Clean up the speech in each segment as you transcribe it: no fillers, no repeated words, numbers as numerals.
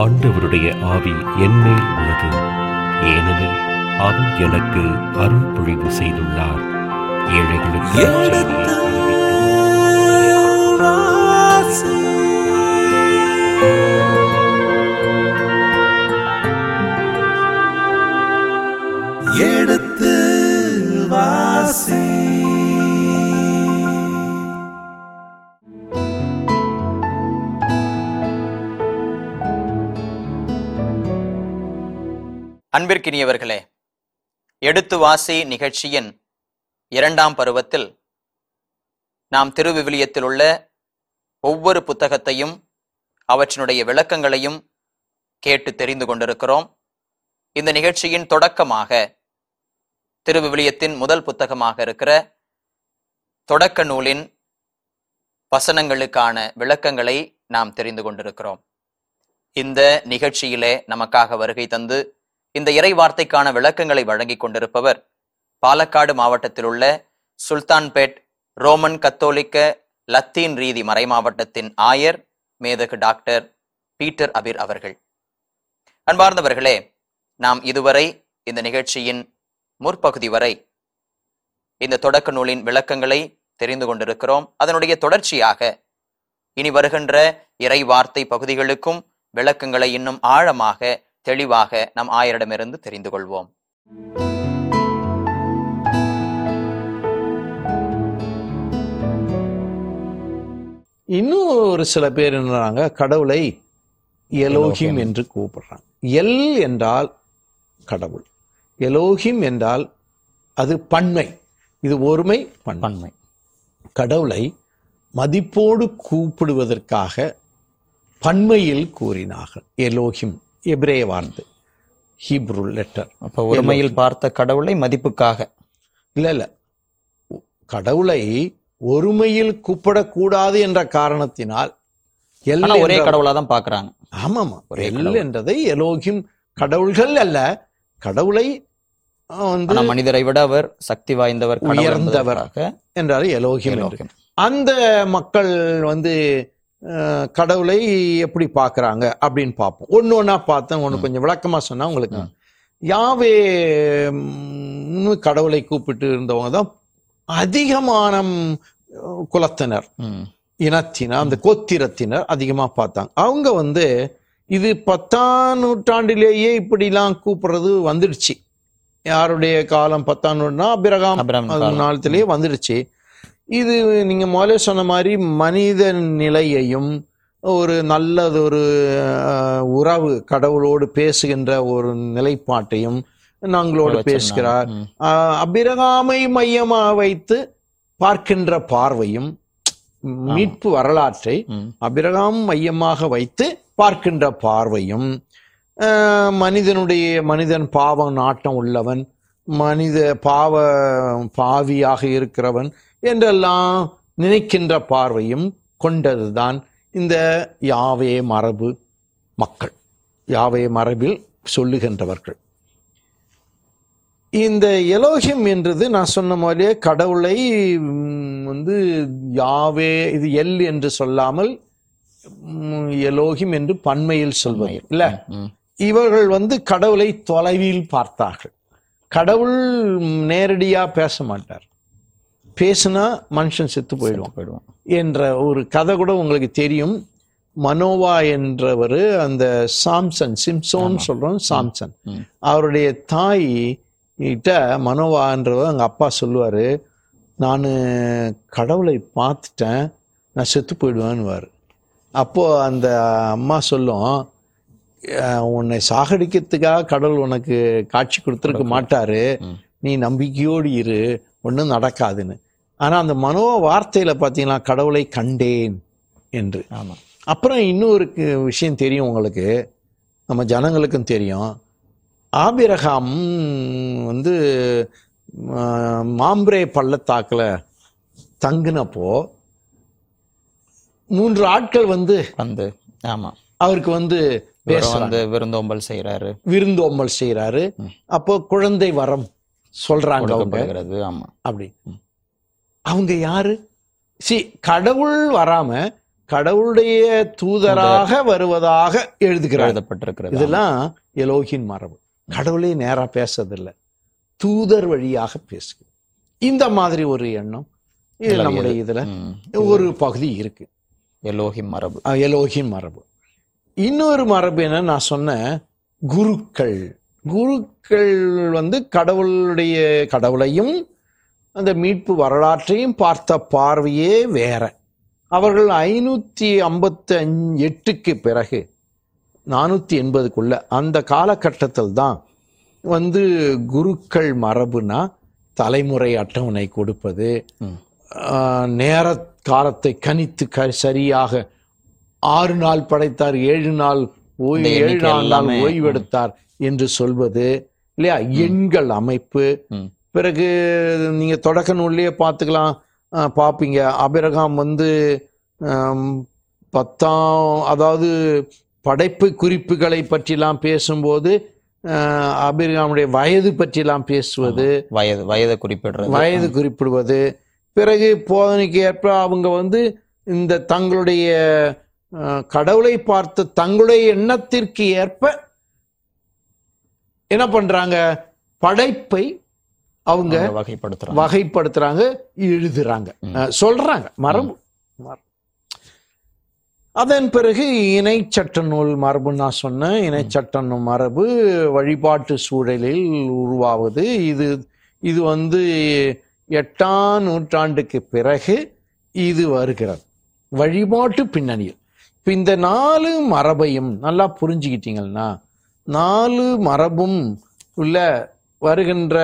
ஆண்டவருடைய ஆவி என்மேல் உள்ளது, ஏனெனில் அவர் எனக்கு அருள் பொழிவு செய்துள்ளார். எடுத்து வாசி. அன்பிற்கினியவர்களே, எடுத்து வாசி நிகழ்ச்சியின் 2ஆம் பருவத்தில் நாம் திருவிவிலியத்தில் உள்ள ஒவ்வொரு புத்தகத்தையும் அவற்றினுடைய விளக்கங்களையும் கேட்டு தெரிந்து கொண்டிருக்கிறோம். இந்த நிகழ்ச்சியின் தொடக்கமாக திருவிவிலியத்தின் முதல் புத்தகமாக இருக்கிற தொடக்க நூலின் வசனங்களுக்கான விளக்கங்களை நாம் தெரிந்து கொண்டிருக்கிறோம். இந்த நிகழ்ச்சியிலே நமக்காக வருகை தந்து இந்த இறை வார்த்தைக்கான விளக்கங்களை வழங்கி கொண்டிருப்பவர் பாலக்காடு மாவட்டத்தில் உள்ள சுல்தான்பேட் ரோமன் கத்தோலிக்க லத்தீன் ரீதி மறைமாவட்டத்தின் ஆயர் மேதகு டாக்டர் பீட்டர் அபிர் அவர்கள். அன்பார்ந்தவர்களே, நாம் இதுவரை இந்த நிகழ்ச்சியின் முற்பகுதி வரை இந்த தொடக்க நூலின் விளக்கங்களை தெரிந்து கொண்டிருக்கிறோம். அதனுடைய தொடர்ச்சியாக இனி வருகின்ற இறை வார்த்தை பகுதிகளுக்கும் விளக்கங்களை இன்னும் ஆழமாக தெளிவாக நாம் ஆயரிடமிருந்து தெரிந்து கொள்வோம். இன்னும் ஒரு சில பேர் என்னறாங்க, கடவுளை எலோஹிம் என்று கூப்பிடுறாங்க. எல் என்றால் கடவுள், எலோஹிம் என்றால் அது பன்மை, இது ஒருமை பன்மை. கடவுளை மதிப்போடு கூப்பிடுவதற்காக பன்மையில் கூறினார்கள். எலோஹிம் எபிரேய வார்த்தை, ஹீப்ரு லெட்டர். அப்ப ஒருமையில் பார்த்த கடவுளை மதிப்புக்காக இல்ல, கடவுளை ஒருமையில் கூப்பிடக்கூடாது என்ற காரணத்தினால் எல்லாம் ஒரே கடவுளா தான் பாக்குறாங்க. ஆமாமா, எல் என்றதை எலோஹிம் கடவுள்கள் அல்ல, கடவுளை மனிதரை விட அவர் சக்தி வாய்ந்தவர், உயர்ந்தவராக என்றால் எலோஹிம். அந்த மக்கள் கடவுளை எப்படி பார்க்குறாங்க அப்படின்னு பார்ப்போம். ஒன்று ஒன்றா பார்த்தேன், ஒன்று கொஞ்சம் விளக்கமாக சொன்னால் உங்களுக்கு. யாவே கடவுளை கூப்பிட்டு இருந்தவங்க தான் அதிகமான குலத்தினர், இனத்தினர், அந்த கோத்திரத்தினர் அதிகமாக பார்த்தாங்க. அவங்க இது 10ஆம் நூற்றாண்டிலேயே இப்படிலாம் கூப்பிடுறது வந்துடுச்சு. யாருடைய காலம் 10ஆம் நூறுனா அபிரகாம் காலத்திலேயே வந்துடுச்சு. இது நீங்க முதலே சொன்ன மாதிரி மனித நிலையையும் ஒரு நல்லது ஒரு உறவு கடவுளோடு பேசுகின்ற ஒரு நிலைப்பாட்டையும் நாங்களோடு பேசுகிறார். அபிரகாமை மையமாக வைத்து பார்க்கின்ற பார்வையும், மீட்பு வரலாற்றை அபிரகாம் மையமாக வைத்து பார்க்கின்ற பார்வையும், மனிதன் பாவம் நாட்டம் உள்ளவன், மனித பாவியாக இருக்கிறவன் என்றெல்லாம் நினைக்கின்ற பார்வையும் கொண்டதுதான் இந்த யாவே மரபு மக்கள், யாவே மரபில் சொல்லுகின்றவர்கள். இந்த எலோஹிம் என்றது நான் சொன்ன மாதிரியே கடவுளை யாவே இது எல் என்று சொல்லாமல் எலோஹிம் என்று பன்மையில் சொல்வது இல்ல. இவர்கள் கடவுளை தொலைவில் பார்த்தார்கள். கடவுள் நேரடியா பேச மாட்டார், பேசுனா மனுஷன் செத்து போயிடுவான் என்ற ஒரு கதை கூட உங்களுக்கு தெரியும். மனோவா என்றவர், அந்த சாம்சன், சிம்சோன் சொல்றோம், சாம்சன் அவருடைய தாய் கிட்ட மனோவா என்றவர், எங்க அப்பா சொல்லுவாரு, நான் கடவுளை பார்த்துட்டேன், நான் செத்து போயிடுவேன்னுவார். அப்போ அந்த அம்மா சொல்லும், உன்னை சாகடிக்கிறதுக்காக கடவுள் உனக்கு காட்சி கொடுத்துருக்க மாட்டாரு, நீ நம்பிக்கையோடு இரு, ஒன்றும் நடக்காதுன்னு. ஆனால் அந்த மனோ வார்த்தையில் பார்த்தீங்கன்னா கடவுளை கண்டேன் என்று. ஆமாம். அப்புறம் இன்னொரு விஷயம் தெரியும் உங்களுக்கு, நம்ம ஜனங்களுக்கும் தெரியும். ஆபிரகாம் மாம்ரே பள்ளத்தாக்கில் தங்குனப்போ 3 ஆட்கள் வந்து ஆமாம் அவருக்கு விருந்தோம்பல் செய்யறாரு, அப்போ குழந்தை வரம் சொல்றாங்க அவங்க. யாரு கடவுள் வராம கடவுளுடைய தூதராக வருவதாக எழுதப்பட்டிருக்கிறது. இதெல்லாம் எலோஹிம் மரபு. கடவுளே நேரா பேசதில்லை, தூதர் வழியாக பேசுகிறது. இந்த மாதிரி ஒரு எண்ணம் நம்முடைய இதுல ஒரு பகுதி இருக்கு, எலோஹிம் மரபு. எலோஹிம் மரபு. இன்னொரு மரபு என்ன, நான் சொன்ன குருக்கள். குருக்கள் கடவுளுடைய கடவுளையும் அந்த மீட்பு வரலாற்றையும் பார்த்த பார்வையே வேற. அவர்கள் 558க்கு பிறகு 480க்குள்ள அந்த காலகட்டத்தில் தான் குருக்கள் மரபுனா தலைமுறை அட்டவணை கொடுப்பது, நேர காலத்தை கணித்து சரியாக 6 நாள் படைத்தார், 7 நாள் ஓய்வு, 7 நாள் ஓய்வெடுத்தார் என்று சொல்வது இல்லையா, எண்கள் அமைப்பு. பிறகு நீங்க தொடக்க நூல்லையே பார்த்துக்கலாம், பார்ப்பீங்க, ஆபிரகாம் 10ஆம் அதாவது படைப்பு குறிப்புகளை பற்றிலாம் பேசும்போது ஆபிரகாமுடைய வயது பற்றிலாம் பேசுவது, வயது குறிப்பிடுவது. பிறகு போதனைக்கு ஏற்ப அவங்க இந்த தங்களுடைய கடவுளை பார்த்த தங்களுடைய எண்ணத்திற்கு ஏற்ப என்ன பண்றாங்க, படைப்பை அவங்க வகைப்படுத்துறாங்க, எழுதுறாங்க, சொல்றாங்க. மரபு. அதன் பிறகு இணை சட்ட நூல் மரபு, நான் சொன்னேன் இணை சட்ட நூல் மரபு வழிபாட்டு சூழலில் உருவாவது. இது 8ஆம் நூற்றாண்டுக்கு பிறகு இது வருகிறது, வழிபாட்டு பின்னணியில். இப்போ இந்த 4 மரபையும் நல்லா புரிஞ்சுக்கிட்டீங்கன்னா, 4 மரபும் உள்ள வருகின்ற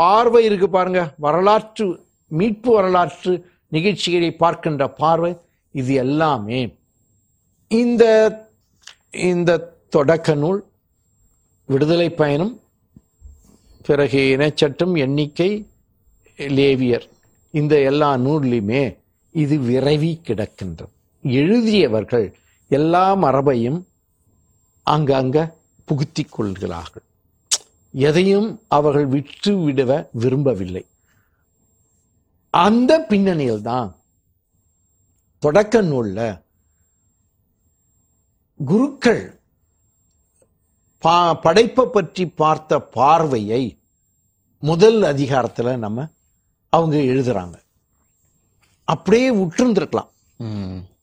பார்வை இருக்கு பாருங்க, வரலாற்று மீட்பு வரலாற்று நிகழ்ச்சிகளை பார்க்கின்ற பார்வை. இது எல்லாமே இந்த தொடக்க நூல், விடுதலை பயணம், பிறகு இணைச்சட்டம், எண்ணிக்கை, லேவியர், இந்த எல்லா நூல்லையுமே இது விரைவி கிடக்கின்றது. எழுதியவர்கள் எல்லா மரபையும் அங்கங்க புகுத்தி கொள்கிறார்கள், எதையும் அவர்கள் விற்று விடுவ விரும்பவில்லை. அந்த பின்னணியில் தான் தொடக்க நூல்ல குருக்கள் படைப்பை பற்றி பார்த்த பார்வையை முதல் அதிகாரத்துல அவங்க எழுதுறாங்க. அப்படியே உற்றிருந்திருக்கலாம்.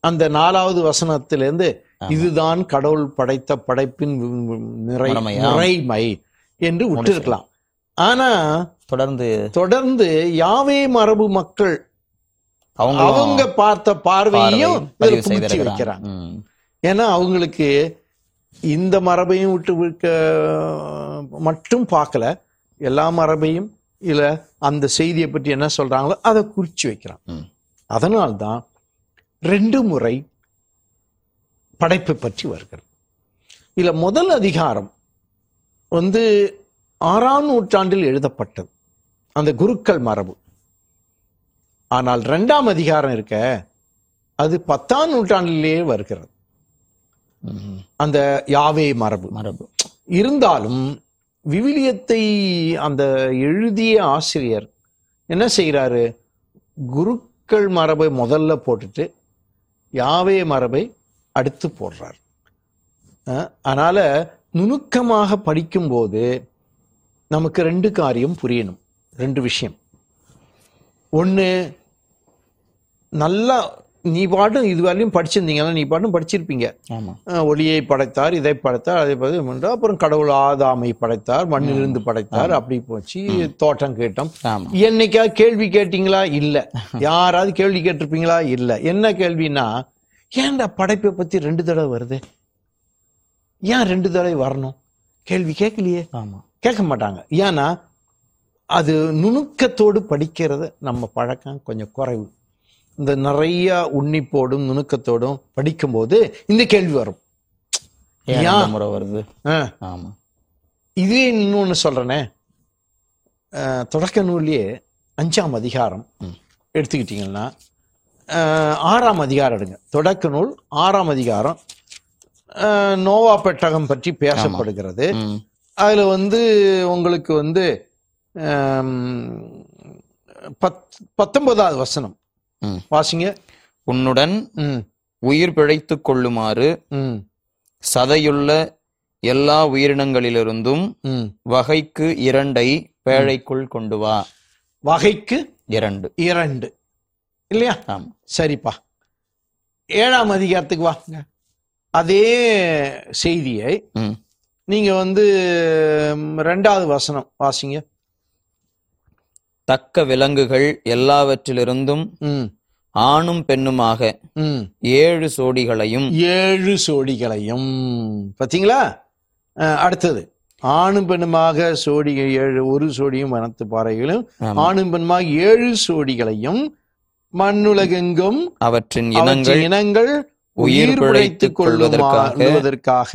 அந்த 4வது வசனத்திலிருந்து இதுதான் கடவுள் படைத்த படைப்பின் நிறைமை என்று விட்டிருக்கலாம். ஆனா தொடர்ந்து யாவே மரபு மக்கள் அவங்க பார்த்த பார்வையையும் புகுத்தி வைக்கிறாங்க. ஏன்னா அவங்களுக்கு இந்த மரபையும் விட்டு மட்டும் பார்க்கல, எல்லா மரபையும் இல்ல அந்த செய்தியை பற்றி என்ன சொல்றாங்களோ அதை குறிச்சு வைக்கிறாங்க. அதனால்தான் 2 முறை படைப்பை பற்றி வருகிறது. இல்ல முதல் அதிகாரம் 6ஆம் நூற்றாண்டில் எழுதப்பட்டது, அந்த குருக்கள் மரபு. ஆனால் 2ஆம் அதிகாரம் இருக்க அது 10ஆம் நூற்றாண்டிலேயே வருகிறது, அந்த யாவே மரபு. இருந்தாலும் விவிலியத்தை அந்த எழுதிய ஆசிரியர் என்ன செய்கிறாரு, குருக்கள் மரபை முதல்ல போட்டுட்டு யாவே மரபை அடுத்து போடுறார். அதனால நுணுக்கமாக படிக்கும்போது நமக்கு 2 காரியம் புரியணும், 2 விஷயம். ஒன்று, நல்லா நீ பாட்டும் இதுவரையும் படிச்சிருந்தீங்கன்னா நீ பாட்டும் படிச்சிருப்பீங்க, ஒளியை படைத்தார், இதை படைத்தார், அதை படைத்தார், அப்புறம் கடவுள் ஆதாமை படைத்தார், மண்ணிலிருந்து படைத்தார், அப்படி போச்சு, தோட்டம் கேட்டோம். என்னைக்கா கேள்வி கேட்டீங்களா? இல்லை. யாராவது கேள்வி கேட்டிருப்பீங்களா? இல்லை. என்ன கேள்வின்னா, ஏன்டா படைப்பை பற்றி 2 தடவை வருது, ஏன் 2 தடவை வரணும்? கேள்வி கேட்கலையே. கேட்க மாட்டாங்க. ஏன்னா அது நுணுக்கத்தோடு படிக்கிறது நம்ம பழக்கம் கொஞ்சம் குறைவு. இந்த நிறைய உன்னிப்போடும் நுணுக்கத்தோடும் படிக்கும்போது இந்த கேள்வி வரும், வருது. இதே இன்னொன்னு சொல்றேனே, தொடக்க நூல்லையே 5ஆம் அதிகாரம் எடுத்துக்கிட்டீங்கன்னா, 6ஆம் அதிகாரம் எடுங்க, தொடக்க நூல் 6ஆம் அதிகாரம் நோவா பெட்டகம் பற்றி பேசப்படுகிறது. அதுல உங்களுக்கு 19ஆவது வசனம் வாசிங்க. உன்னுடன் உயிர் பிழைத்து கொள்ளுமாறு சதையுள்ள எல்லா உயிரினங்களிலிருந்தும் வகைக்கு 2 பேழைக்குள் கொண்டு வா. வகைக்கு 2 இல்லையா? ஆமா, சரிப்பா. 7ஆம் அதிகாரத்துக்கு வாங்க. அதே செய்தியை நீங்க 2வது வசனம் வாசிங்க. தக்க விலங்குகள் எல்லாவற்றிலிருந்தும் ஆணும் பெண்ணுமாக 7 சோடிகளையும் பாத்தீங்களா? அடுத்தது ஆணும் பெண்ணுமாக சோடிகள் 7, ஒரு சோடியும் வனத்து பாறைகளும் ஆணும் பெண்ணுமாக 7 சோடிகளையும் மண்ணுலகெங்கும் அவற்றின் இனங்கள் உயிர் பிழைத்துக் கொள்வதற்காக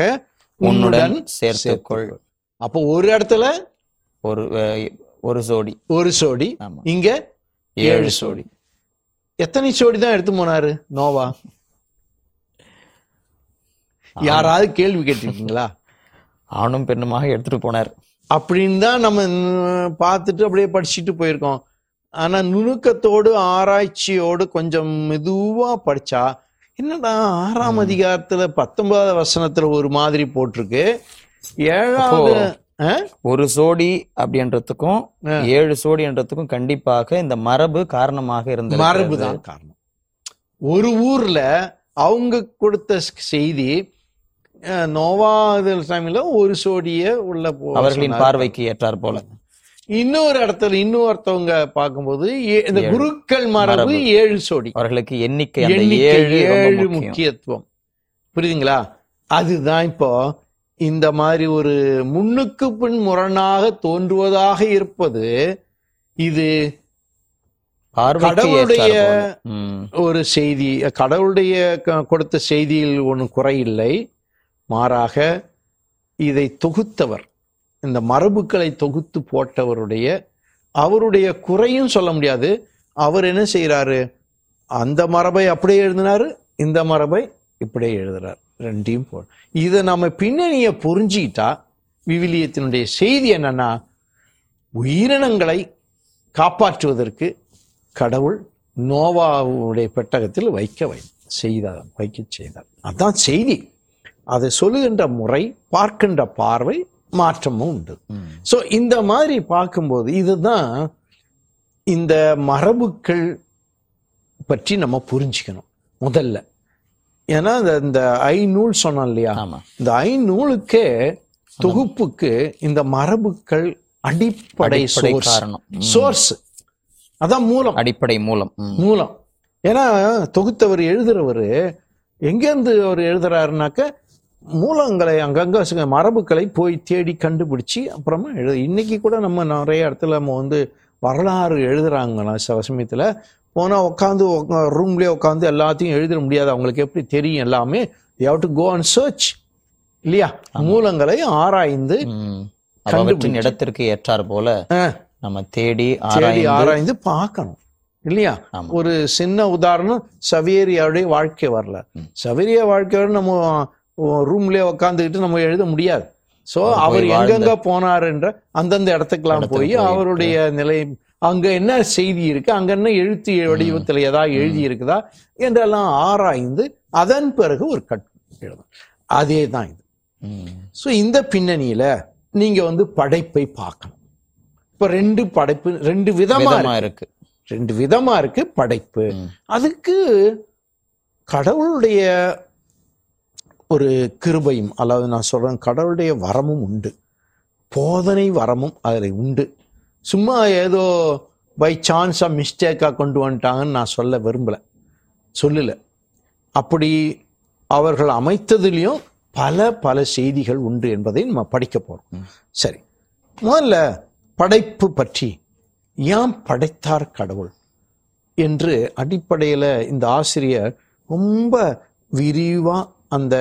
உன்னுடன் சேர்த்துக்கொள். அப்போ ஒரு இடத்துல ஒரு சோடி, இங்க 7 சோடி. எத்தனை சோடி தான் எடுத்து போனாரு நோவா? யாராவது கேள்வி கேட்டிருக்கீங்களா? ஆணும் பெண்ணுமாக எடுத்துட்டு போனார் அப்படின்னு தான் நம்ம பார்த்துட்டு அப்படியே படிச்சுட்டு போயிருக்கோம். ஆனா நுணுக்கத்தோடு ஆராய்ச்சியோடு கொஞ்சம் மெதுவா படிச்சா என்னடா 6ஆம் அதிகாரத்துல 19வது வசனத்துல ஒரு மாதிரி போட்டிருக்கு, 7வது ஒரு சோடி அப்படின்றதுக்கும் 7 சோடி என்றதுக்கும் கண்டிப்பாக இந்த மரபு காரணமாக இருந்தது. மரபுதான் காரணம். ஒரு ஊர்ல அவங்க கொடுத்த செய்தி நோவாதல் சாமியில ஒரு சோடிய உள்ள அவர்களின் பார்வைக்கு ஏற்றார் போல, இன்னொரு இடத்துல இன்னொருத்தவங்க பார்க்கும்போது இந்த குருக்கள் மரபு 7 சோடி, அவர்களுக்கு எண்ணிக்கை 7 முக்கியத்துவம். புரியுதுங்களா? அதுதான் இப்போ இந்த மாதிரி ஒரு முன்னுக்கு பின் முரணாக தோன்றுவதாக இருப்பது இது கடவுளுடைய ஒரு செய்தி, கடவுளுடைய கொடுத்த செய்தியில் ஒன்றும் குறையில்லை. மாறாக இதை தொகுத்தவர், இந்த மரபுக்களை தொகுத்து போட்டவருடைய அவருடைய குறையும் சொல்ல முடியாது. அவர் என்ன செய்யறாரு? அந்த மரபை அப்படியே எழுதினாரு, இந்த மரபை இப்படியே எழுதுறாரு, ரெண்டையும் போட. இதை நம்ம பின்னணிய புரிஞ்சுக்கிட்டா விவிலியத்தினுடைய செய்தி என்னன்னா, உயிரினங்களை காப்பாற்றுவதற்கு கடவுள் நோவாவுடைய பெட்டகத்தில் வைக்க செய்தார். அதான் செய்தி. அதை சொல்லுகின்ற முறை, பார்க்கின்ற பார்வை மாற்றமும் உண்டு. ஸோ இந்த மாதிரி பார்க்கும்போது இதுதான் இந்த மரபுக்கள் பற்றி நம்ம புரிஞ்சுக்கணும் முதல்ல. ஏன்னா இந்த 5 நூல் சொன்னோம் இல்லையா? இந்த 5 நூலுக்கே தொகுப்புக்கு இந்த மரபுக்கள் அடிப்படை சோர்ஸ், அதான் மூலம், அடிப்படை மூலம். ஏன்னா தொகுத்தவர் எழுதுறவர் எங்கேருந்து அவர் எழுதுறாருனாக்க, மூலங்களை அங்கங்க மரபுக்களை போய் தேடி கண்டுபிடிச்சி அப்புறமா எழுது. இன்னைக்கு கூட நம்ம நிறைய இடத்துல நம்ம வரலாறு எழுதுறாங்கன்னா சில சமயத்துல போனா ரூம்லயே உட்காந்து எல்லாத்தையும் எழுதிட முடியாது. அவங்களுக்கு எப்படி தெரியும் எல்லாமே? they have to go and search, இல்லையா? மூலங்களை ஆராய்ந்து அவற்றின் இடத்திற்கு ஏற்றார் போல நம்ம தேடி ஆராய்ந்து பார்க்கணும், இல்லையா? ஒரு சின்ன உதாரணம், சவேரியாவுடைய வாழ்க்கை வரலாறு. சவேரியா வாழ்க்கையோட நம்ம ரூம்லயே உட்காந்துக்கிட்டு நம்ம எழுத முடியாது. சோ அவர் எங்கெங்க போனார் என்ற அந்தந்த இடத்துக்கெல்லாம் போய் அவருடைய நிலை, அங்க என்ன செய்தி இருக்கு, அங்க என்ன எழுத்து வடிவத்தில் ஏதாவது எழுதி இருக்குதா என்றெல்லாம் ஆராய்ந்து அதன் பிறகு ஒரு கட்டுரை எழுதும். அதே தான் இது. ஸோ இந்த பின்னணியில நீங்க படைப்பை பார்க்கணும். இப்ப 2 படைப்பு 2 விதமா இருக்கு படைப்பு. அதுக்கு கடவுளுடைய ஒரு கிருபையும், அதாவது நான் சொல்றேன், கடவுளுடைய வரமும் உண்டு, போதனை வரமும் அதில் உண்டு. சும்மா ஏதோ பை சான்ஸா மிஸ்டேக்கா கொண்டு வந்துட்டாங்கன்னு நான் சொல்லல. அப்படி அவர்கள் அமைத்ததுலயும் பல செய்திகள் உண்டு என்பதை நம்ம படிக்க போறோம். சரி, முதல்ல படைப்பு பற்றி, ஏன் படைத்தார் கடவுள் என்று அடிப்படையில இந்த ஆசிரியர் ரொம்ப விரிவா அந்த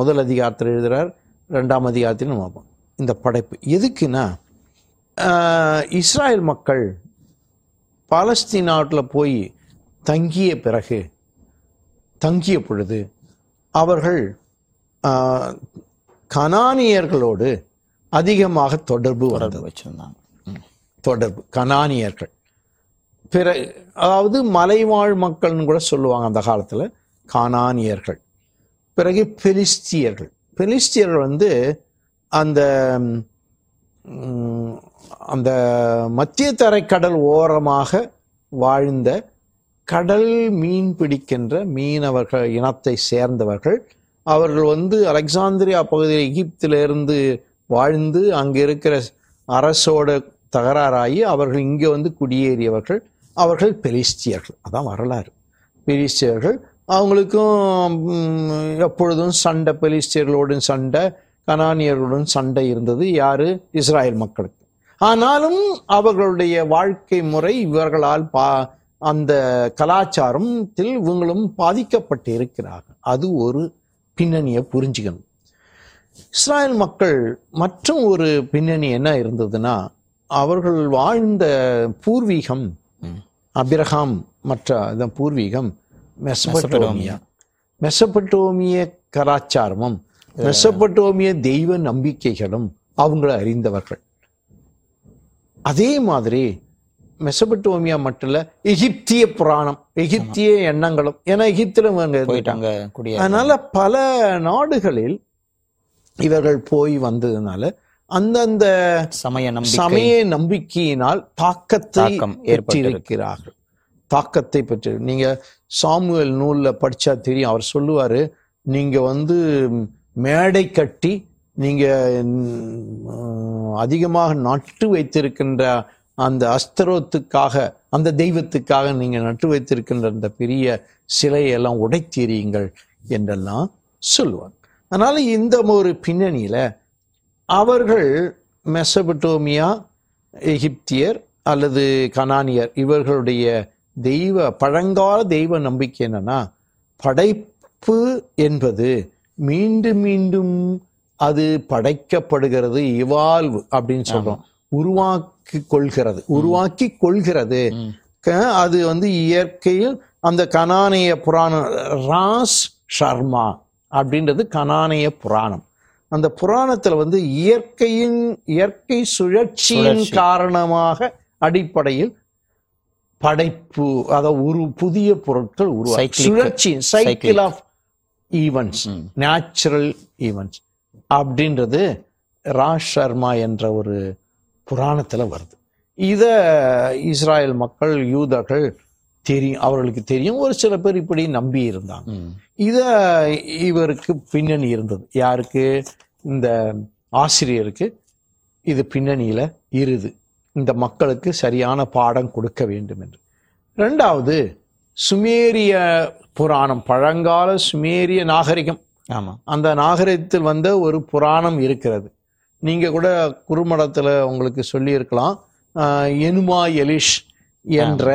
1 அதிகாரத்தில் எழுதுறார். 2ஆம் அதிகாரத்தில் நம்ம பார்ப்போம் இந்த படைப்பு எதுக்குன்னா, இஸ்ராயல் மக்கள் பாலஸ்தீன் நாட்டில் போய் தங்கிய பொழுது அவர்கள் கானானியர்களோடு அதிகமாக தொடர்பு வச்சிருந்தாங்க. கானானியர்கள் பிற, அதாவது மலைவாழ் மக்கள்னு கூட சொல்லுவாங்க அந்த காலத்தில். கானானியர்கள், பிறகு பெலிஸ்தியர்கள். பெலிஸ்தியர்கள் வந்து அந்த அந்த மத்திய தரைக்கடல் ஓரமாக வாழ்ந்த கடல் மீன் பிடிக்கின்ற மீனவர்கள் இனத்தை சேர்ந்தவர்கள். அவர்கள் வந்து அலெக்சாந்திரியா பகுதியில் எகிப்திலிருந்து வாழ்ந்து அங்கே இருக்கிற அரசோட தகராறாகி அவர்கள் இங்கே வந்து குடியேறியவர்கள். அவர்கள் பெலிஸ்தியர்கள். அதான் வரலாறு. பெலிஸ்தியர்கள் அவங்களுக்கும் எப்பொழுதும் சண்டை, பெலிஸ்தியர்களோடும் சண்டை, கனானியர்களுடன் சண்டை இருந்தது. யாரு? இஸ்ராயல் மக்களுக்கு. ஆனாலும் அவர்களுடைய வாழ்க்கை முறை இவர்களால் அந்த கலாச்சாரத்தில் இவங்களும் பாதிக்கப்பட்டு இருக்கிறார்கள். அது ஒரு பின்னணியை புரிஞ்சுக்கணும். இஸ்ராயல் மக்கள் மற்றும் ஒரு பின்னணி என்ன இருந்ததுன்னா, அவர்கள் வாழ்ந்த பூர்வீகம் ஆபிரகாம் மற்ற பூர்வீகம் மெசபட்டோமியா. மெசபட்டோமிய கலாச்சாரமும் மெசபட்டோமிய தெய்வ நம்பிக்கைகளும் அவங்கள அறிந்தவர்கள். அதே மாதிரி மெசபட்டோமியா மட்டும் இல்ல, எகிப்திய புராணம், எகிப்திய எண்ணங்களும். ஏன்னா எகிப்தில் போயிட்டாங்க, அதனால பல நாடுகளில் இவர்கள் போய் வந்ததுனால அந்தந்த சமய நம்பிக்கையினால் தாக்கத்தை பெற்றிருக்கிறார்கள். தாக்கத்தை பெற்று நீங்க சாமுவேல் நூல்ல படிச்சா தெரியும். அவர் சொல்லுவாரு, நீங்க வந்து மேடை கட்டி நீங்க அதிகமாக நட்டு வைத்திருக்கின்ற அந்த அஸ்தரத்துக்காக, அந்த தெய்வத்துக்காக நீங்க நட்டு வைத்திருக்கின்ற அந்த பெரிய சிலையெல்லாம் உடைத்தீரியுங்கள் என்றெல்லாம் சொல்லுவாங்க. அதனால இந்த ஒரு பின்னணியில அவர்கள் மெசபட்டோமியா, எகிப்தியர் அல்லது கனானியர் இவர்களுடைய தெய்வ பழங்கால தெய்வ நம்பிக்கை என்னன்னா, படைப்பு என்பது மீண்டும் மீண்டும் அது படைக்கப்படுகிறது. இவால்வ் அப்படின்னு சொல்றோம். உருவாக்கி கொள்கிறது. அது வந்து இயற்கையில் அந்த கனானிய புராணம் ராஸ் ஷர்மா அப்படின்றது கனானிய புராணம். அந்த புராணத்துல வந்து இயற்கை சுழற்சியின் காரணமாக அடிப்படையில் படைப்பு, அதாவது ஒரு புதிய பொருட்கள் உருவாக்கி சுழற்சி, cycle of events, natural events அப்படின்றது ராஸ் ஷர்மா என்ற ஒரு புராணத்தில் வருது. இதை இஸ்ராயல் மக்கள், யூதர்கள் தெரியும், அவர்களுக்கு தெரியும். ஒரு சில பேர் இப்படி நம்பி இருந்தாங்க. இதை இவருக்கு பின்னணி இருந்தது. யாருக்கு? இந்த ஆசிரியருக்கு இது பின்னணியில் இருது. இந்த மக்களுக்கு சரியான பாடம் கொடுக்க வேண்டும் என்று. ரெண்டாவது, சுமேரிய புராணம், பழங்கால சுமேரிய நாகரிகம். ஆமாம், அந்த நாகரிகத்தில் வந்த ஒரு புராணம் இருக்கிறது. நீங்கள் கூட குறுமடத்தில் உங்களுக்கு சொல்லியிருக்கலாம், எனூமா எலிஷ் என்ற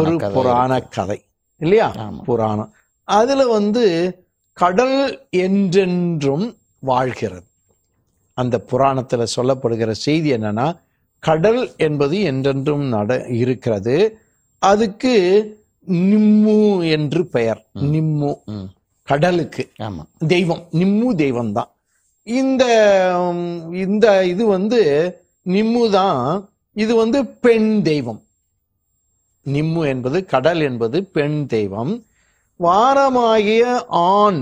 ஒரு புராண கதை இல்லையா? புராணம். அதில் வந்து கடல் என்றென்றும் வாழ்கிறது. அந்த புராணத்தில் சொல்லப்படுகிற செய்தி என்னன்னா, கடல் என்பது என்றென்றும் இருக்கிறது. அதுக்கு நிம்மு என்று பெயர். நிம்மு கடலுக்கு தெய்வம். நிம்மு தெய்வம் தான். இந்த இது வந்து நிம்மு தான். இது வந்து பெண் தெய்வம். நிம்மு என்பது கடல் என்பது பெண் தெய்வம். வாரமாகிய ஆண்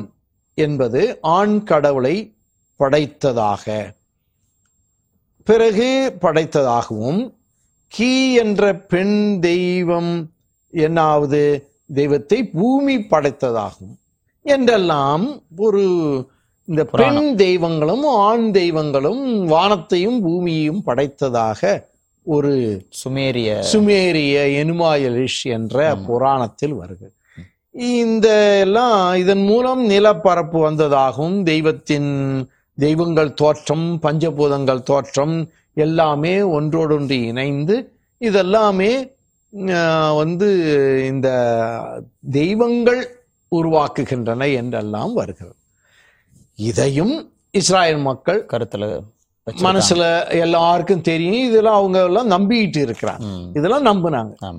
என்பது ஆண் கடவுளை படைத்ததாகவும், கீ என்ற பெண் தெய்வம் என்னாவது தெய்வத்தை பூமி படைத்ததாகவும் என்றெல்லாம் ஒரு இந்த பெண் தெய்வங்களும் ஆண் தெய்வங்களும் வானத்தையும் பூமியையும் படைத்ததாக ஒரு சுமேரிய எனூமா எலிஷ் என்ற புராணத்தில் வருகிறது. இந்த எல்லாம் இதன் மூலம் நிலப்பரப்பு வந்ததாகவும், தெய்வங்கள் தோற்றம், பஞ்சபூதங்கள் தோற்றம் எல்லாமே ஒன்றோடொன்று இணைந்து இதெல்லாமே வந்து இந்த தெய்வங்கள் உருவாக்குகின்றன என்றெல்லாம் வருகிறது. இதையும் இஸ்ராயல் மக்கள் கருத்துல மனசுல எல்லாருக்கும் தெரியும். இதெல்லாம் அவங்க எல்லாம் நம்பிட்டு இருக்கிறாங்க. இதெல்லாம் நம்புனாங்க.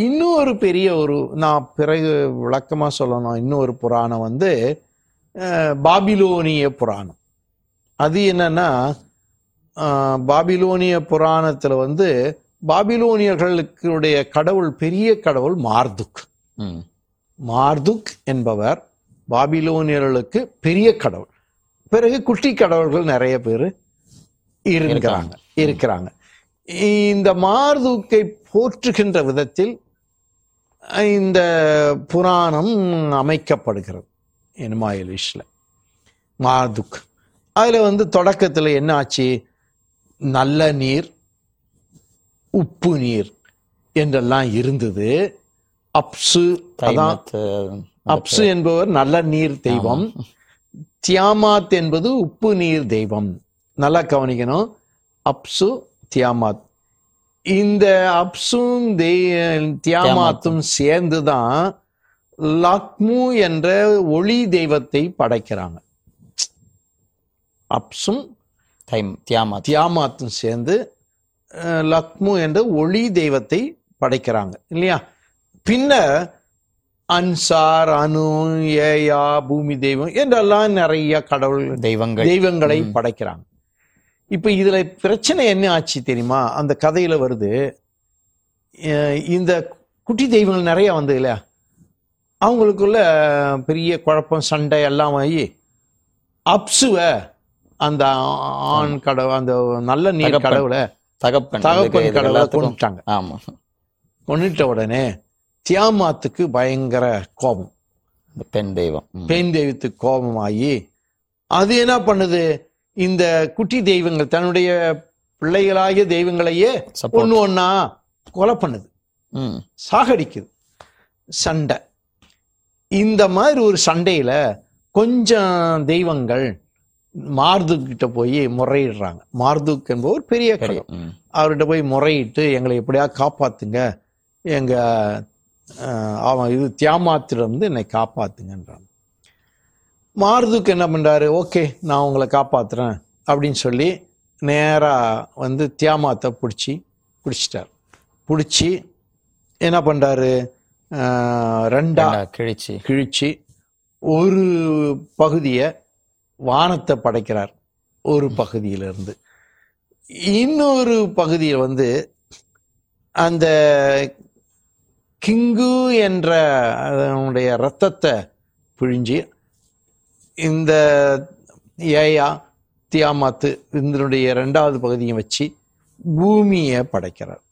இன்னொரு பெரிய ஒரு, நான் பிறகு விளக்கமா சொல்லணும், இன்னொரு புராணம் வந்து பாபிலோனிய புராணம். அது என்னன்னா, பாபிலோனிய புராணத்துல வந்து பாபிலோனியர்களுடைய கடவுள், பெரிய கடவுள் மார்துக். மார்துக் என்பவர் பாபிலோனியர்களுக்கு பெரிய கடவுள், பிறகு குட்டி கடவுள்கள் நிறைய பேர் இருக்கிறாங்க. இந்த மார்துக்கை போற்றுகின்ற விதத்தில் இந்த புராணம் அமைக்கப்படுகிறது எனூமா எலிஷ்ல. மார்துக் அதில் தொடக்கத்தில் என்ன ஆச்சு, நல்ல நீர் உப்பு நீர் என்றெல்லாம் இருந்தது. அப்சு, அதான் அப்சு என்பவர் நல்ல நீர் தெய்வம், தியாமத் என்பது உப்பு நீர் தெய்வம். நல்லா கவனிக்கணும், அப்சு தியாமத். இந்த அப்சும் தியாமத்தும் சேர்ந்துதான் லக்மு என்ற ஒளி தெய்வத்தை படைக்கிறாங்க. அப்சும் தியாமத்தும் சேர்ந்து லக்மு என்ற ஒளி தெய்வத்தை படைக்கிறாங்க இல்லையா. பின்னர் அன்சார், அனு, ஏயா, பூமி தெய்வம் என்றெல்லாம் நிறைய கடவுள் தெய்வங்களை படைக்கிறாங்க. இப்போ இதுல பிரச்சனை என்ன ஆச்சு தெரியுமா, அந்த கதையில வருது, இந்த குட்டி தெய்வங்கள் நிறைய வந்தது இல்லையா, அவங்களுக்குள்ள பெரிய குழப்பம், சண்டை எல்லாம் ஆகி அப்சுவ, அந்த ஆண் கடவுள், அந்த நல்ல நீர் கடவுளை தகப்பன் கடவுளை கொண்டுட்டாங்க. கொண்டுட்ட உடனே தியாமத்துக்கு பயங்கர கோபம், பெண் தெய்வத்துக்கு கோபம் ஆகி அது என்ன பண்ணுது, இந்த குட்டி தெய்வங்கள் தன்னுடைய பிள்ளைகளாகிய தெய்வங்களையே ஒன்று ஒன்னா கொலை பண்ணுது, சாகடிக்குது. சண்டை, இந்த மாதிரி ஒரு சண்டையில கொஞ்சம் தெய்வங்கள் மார்துக் கிட்ட போய் முறையிடுறாங்க. மார்துக் என்பவர் பெரிய கடவுள், அவர்கிட்ட போய் முறையிட்டு எங்களை எப்படியா காப்பாத்துங்க, எங்க அவன் இது தியாமத்திலிருந்து என்னை காப்பாத்துங்கன்றான். மார்துக்கு என்ன பண்றாரு, ஓகே நான் உங்களை காப்பாத்துறேன் அப்படின்னு சொல்லி நேரா தியாமத்தை பிடிச்சிட்டார். பிடிச்சி என்ன பண்றாரு, ரெண்டா கிழிச்சு ஒரு பகுதியை வானத்தை படைக்கிறார், ஒரு பகுதியிலிருந்து இன்னொரு பகுதியில் அந்த கிங்கு என்ற அதனுடைய ரத்தத்தை பிழிஞ்சு இந்த ஏயா தியாமத்து இதனுடைய இரண்டாவது பகுதியை வச்சு பூமியை படைக்கிறார்.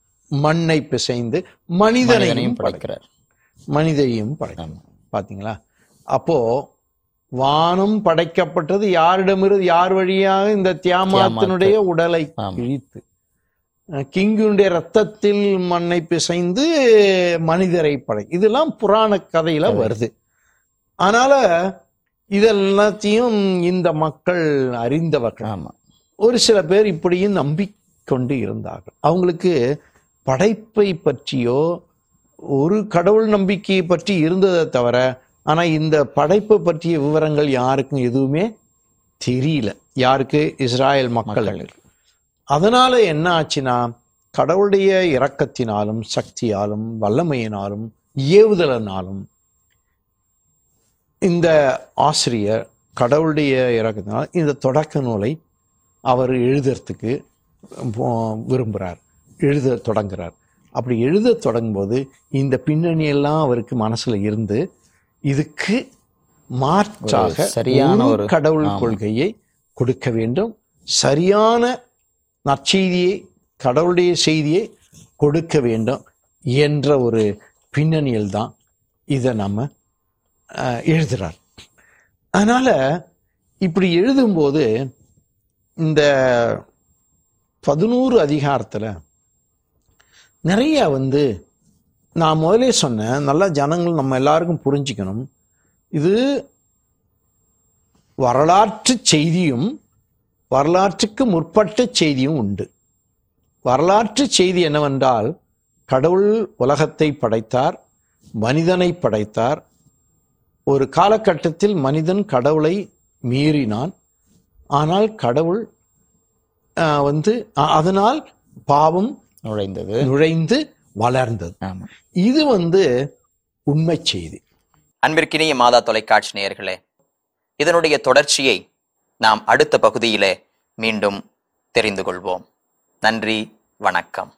மண்ணை பிசைந்து மனிதனையும் படைக்கிறார், பார்த்தீங்களா. அப்போ வானம் படைக்கப்பட்டது யாரிடமிருந்து, யார் வழியாக, இந்த தியாமத்தினுடைய உடலை கிழித்து கிங்குடைய ரத்தத்தில் மண்ணை பிசைந்து மனிதரை படை. இதெல்லாம் புராண கதையில வருது. அதனால இதெல்லாத்தையும் இந்த மக்கள் அறிந்தவர்கள். ஒரு சில பேர் இப்படியும் நம்பிக்கொண்டு இருந்தார்கள். அவங்களுக்கு படைப்பை பற்றியோ ஒரு கடவுள் நம்பிக்கையை பற்றி இருந்ததை தவிர, ஆனா இந்த படைப்பை பற்றிய விவரங்கள் யாருக்கும் எதுவுமே தெரியல, யாருக்கு, இஸ்ராயல் மக்கள். அதனால என்ன ஆச்சுன்னா, கடவுளுடைய இரக்கத்தினாலும் சக்தியாலும் வல்லமையினாலும் ஏவுதலனாலும் இந்த ஆசிரியர் கடவுளுடைய இரக்கத்தினால் இந்த தொடக்க நூலை அவர் எழுதுறதுக்கு விரும்புகிறார், எழுத தொடங்குகிறார். அப்படி எழுத தொடங்கும்போது இந்த பின்னணியெல்லாம் அவருக்கு மனசில் இருந்து இதுக்கு மாற்றாக சரியான ஒரு கடவுள் கொள்கையை கொடுக்க வேண்டும், சரியான நற்செய்தியை, கடவுளுடைய செய்தியை கொடுக்க வேண்டும் என்ற ஒரு பின்னணியில் தான் இதை நம்ம எழுதுறார். அதனால் இப்படி எழுதும்போது இந்த 11 அதிகாரத்தில் நிறைய நான் முதலே சொன்னேன், நல்லா ஜனங்கள் நம்ம எல்லாருக்கும் புரிஞ்சுக்கணும், இது வரலாற்று செய்தியும் வரலாற்றுக்கு முற்பட்ட செய்தியும் உண்டு. வரலாற்று செய்தி என்னவென்றால், கடவுள் உலகத்தை படைத்தார், மனிதனை படைத்தார். ஒரு காலகட்டத்தில் மனிதன் கடவுளை மீறினான், ஆனால் கடவுள் அதனால் பாவம் நுழைந்து வளர்ந்தது. இது உண்மை செய்தி. அன்பிற்கினிய மாதா தொலைக்காட்சி நேயர்களே, இதனுடைய தொடர்ச்சியை நாம் அடுத்த பகுதியிலே மீண்டும் தெரிந்து கொள்வோம். நன்றி, வணக்கம்.